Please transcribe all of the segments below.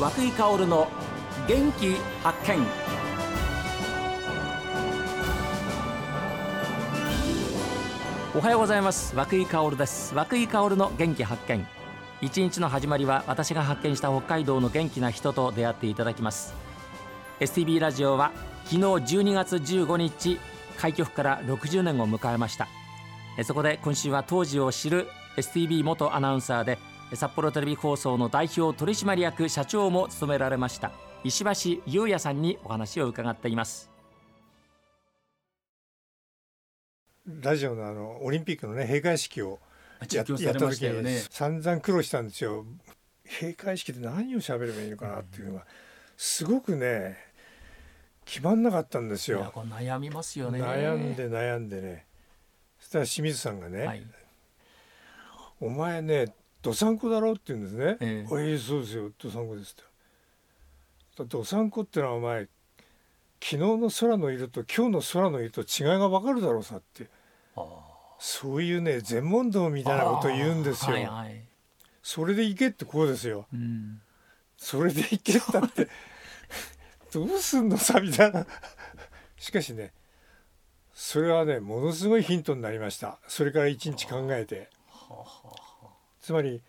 和久井薫の元気発見。おはようございます。和久井薫です。和久井薫の元気発見。一日の始まりは私が発見した北海道の元気な人と出会っていただきます。 STV ラジオは昨日12月15日開局から60年を迎えました。そこで今週は当時を知る STV 元アナウンサーで札幌テレビ放送の代表取締役社長も務められました石橋優也さんにお話を伺っています。ラジオ のオリンピックの、閉会式をやった時に散々苦労したんですよ。閉会式で何を喋ればいいのかなっていうのがすごく決まんなかったんですよ。悩みますよね。悩んでそしたら清水さんがはい、お前どさんこだろうって言うんですね。そうですよ、どさんこですって。どさんこってのはお前昨日の空の色と今日の空の色と違いが分かるだろうさって。そういう全問答みたいなことを言うんですよ、はいはい、それで行けってこうですよ、うん、それで行けったってどうすんのさみたいなしかしそれはものすごいヒントになりました。それから一日考えて、つまり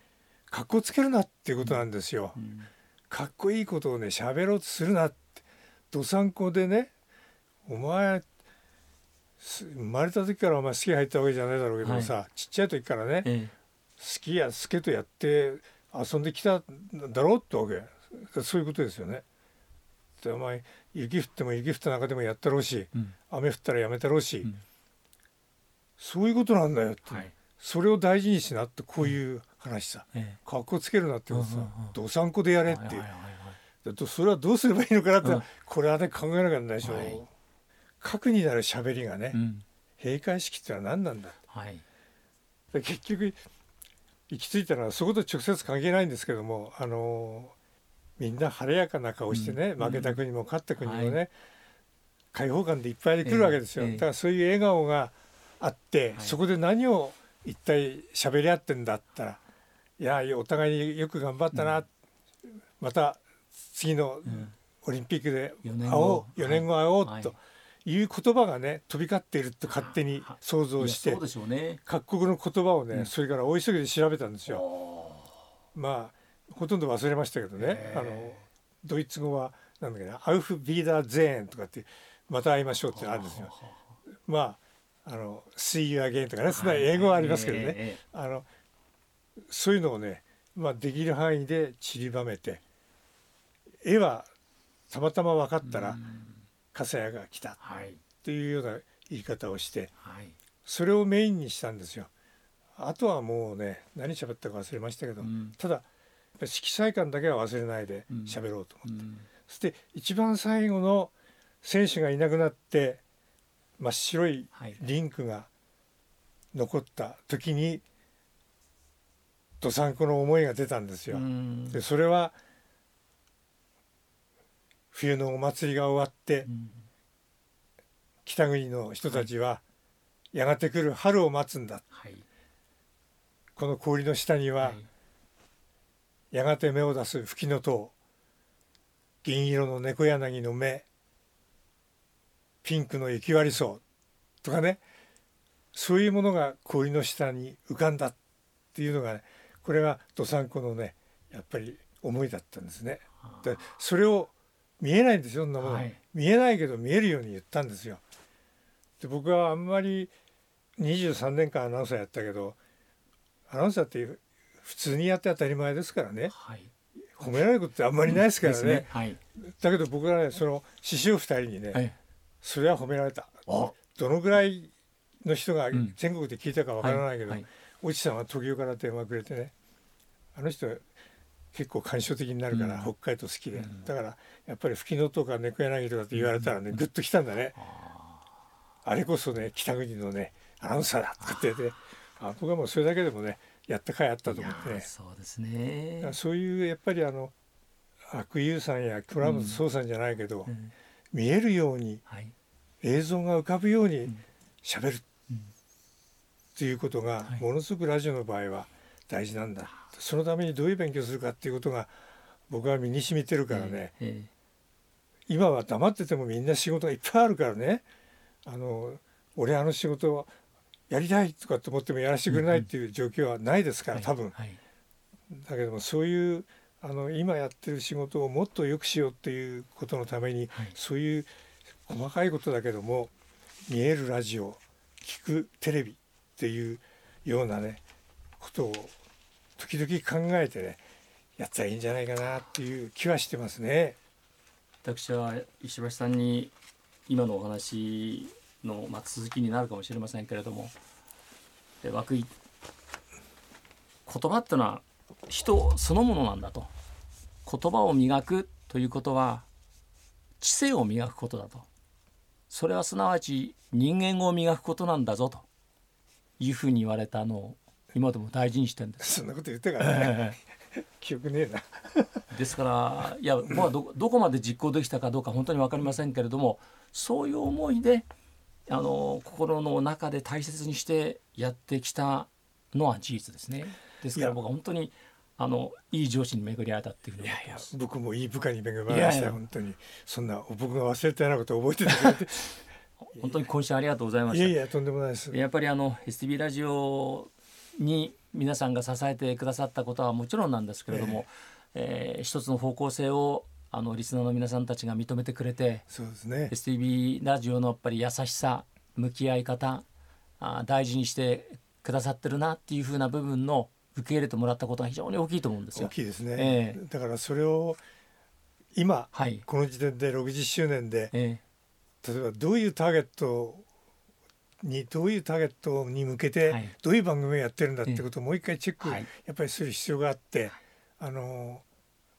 かっこつけるなっていうことなんですよ、うん、かっこいいことを喋ろうとするなって。どさんこでお前生まれた時からお前スキー入ったわけじゃないだろうけどさ、ちっちゃい時からスキーやスケートやって遊んできただろうってわけ。そういうことですよね。お前雪降っても雪降った中でもやったろうし、うん、雨降ったらやめたろうし、うん、そういうことなんだよって、はい、それを大事にしなってこういう話さ、かっこつけるなってことさ、どさんこでやれって、それはどうすればいいのかなって、これは考えなきゃいけないでしょ、はい、核になる喋りが閉会式ってのは何なんだって、結局行き着いたのはそこと直接関係ないんですけども、みんな晴れやかな顔して負けた国も勝った国も開放感でいっぱいで来るわけですよ、だからそういう笑顔があって、そこで何を一体喋り合ってんだったら、いやお互いによく頑張ったな、また次のオリンピックで会おう、4年後会おう、という言葉が飛び交っていると勝手に想像して、そうでしょうね、各国の言葉をそれから大急ぎで調べたんですよ。ほとんど忘れましたけどドイツ語はなんだっけアウフビーダーゼーンとかってまた会いましょうってあるんですよ。See you again とかそんな英語はありますけどそういうのをできる範囲で散りばめて、絵はたまたま分かったら笠谷が来たっていうような言い方をして、それをメインにしたんですよ。あとはもう何喋ったか忘れましたけど、ただ色彩感だけは忘れないで喋ろうと思って、そして一番最後の選手がいなくなって真っ白いリンクが残った時にどさんこの思いが出たんですよ。でそれは冬のお祭りが終わって北国の人たちはやがて来る春を待つんだ、この氷の下には、やがて芽を出すフキノトウ、銀色の猫柳の芽、ピンクの雪割草とかそういうものが氷の下に浮かんだっていうのが、これがどさんこのやっぱり思いだったんですね。でそれを見えないんですよ、そんなもの、見えないけど見えるように言ったんですよ。で僕はあんまり23年間アナウンサーやったけど、アナウンサーっていう普通にやって当たり前ですから褒められることってあんまりないですからだけど僕はその師匠2人にそれは褒められた。どのぐらいの人が全国で聞いたかわからないけど、おじさんは東京から電話くれてあの人結構感傷的になるから、北海道好きで、だからやっぱりフキノトウか猫柳とかって言われたらグッときたんだね。あれこそ北国のアナウンサーだって言って僕はもうそれだけでもやったかいあったと思ってそうですね。そういうやっぱり悪友さんや倉本壮さんじゃないけど、見えるように、映像が浮かぶように喋るっていうことが、ものすごくラジオの場合は大事なんだ、そのためにどういう勉強するかっていうことが僕は身に染みてるからね、今は黙っててもみんな仕事がいっぱいあるからね、俺あの仕事をやりたいとかって思ってもやらせてくれないっていう状況はないですから、多分、だけどもそういう今やってる仕事をもっと良くしようっていうことのために、そういう細かいことだけども見えるラジオ、聞くテレビっていうようなねことを時々考えてねやったらいいんじゃないかなっていう気はしてますね。私は石橋さんに今のお話の、続きになるかもしれませんけれども、言葉ってのは人そのものなんだと、言葉を磨くということは知性を磨くことだと、それはすなわち人間を磨くことなんだぞというふうに言われたのを今でも大事にしてるんです。そんなこと言ってからね記憶ねえなですからいや、どこまで実行できたかどうか本当に分かりませんけれども、そういう思いで心の中で大切にしてやってきたのは事実ですね。ですから僕は本当にいい上司に巡り合えたっていうふうに思ってます。僕もいい部下に恵まれました。本当にそんな僕が忘れたようなことを覚えててくれて本当に今週ありがとうございました。いやとんでもないです。やっぱりSTV ラジオに皆さんが支えてくださったことはもちろんなんですけれども、一つの方向性をリスナーの皆さんたちが認めてくれて、そうですね、STV ラジオのやっぱり優しさ、向き合い方、大事にしてくださってるなっていう風な部分の受け入れてもらったことが非常に大きいと思うんですよ。大きいですね、だからそれを今、この時点で60周年で、例えばどういうターゲットに向けてどういう番組をやってるんだってことをもう一回チェックやっぱりする必要があって、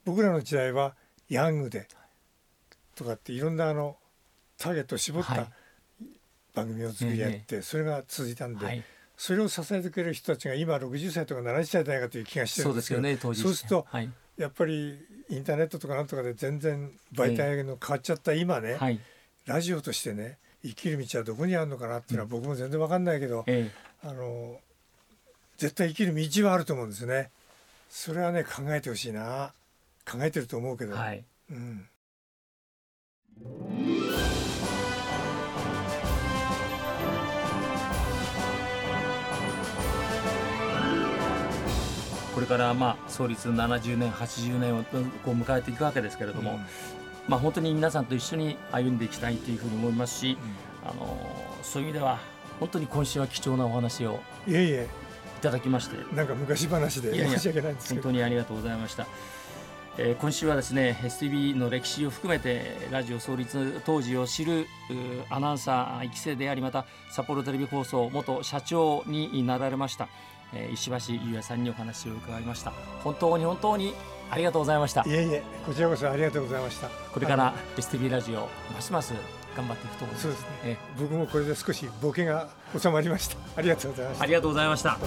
僕らの時代はヤングでとかっていろんなターゲットを絞った番組を作り合ってそれが続いたんで、それを支えてくれる人たちが今60歳とか70歳じゃないかという気がしてるんですけど、そうするとやっぱりインターネットとかなんとかで全然媒体の変わっちゃった今ね、ラジオとしてね生きる道はどこにあるのかなっていうのは僕も全然分かんないけど、絶対生きる道はあると思うんですね。それはね考えてほしいな。考えてると思うけど、これから創立70年80年をこう迎えていくわけですけれども、本当に皆さんと一緒に歩んでいきたいというふうに思いますし、そういう意味では本当に今週は貴重なお話をいただきまして、なんか昔話で申し訳ないんですけど、本当にありがとうございました。今週はですね STV の歴史を含めてラジオ創立当時を知るアナウンサー1期生であり、また札幌テレビ放送元社長になられました石橋裕也さんにお話を伺いました。本当にありがとうございました。こちらこそありがとうございました。これから STV ラジオますます頑張っていくと思います。そうですね、僕もこれで少しボケが収まりました。ありがとうございました。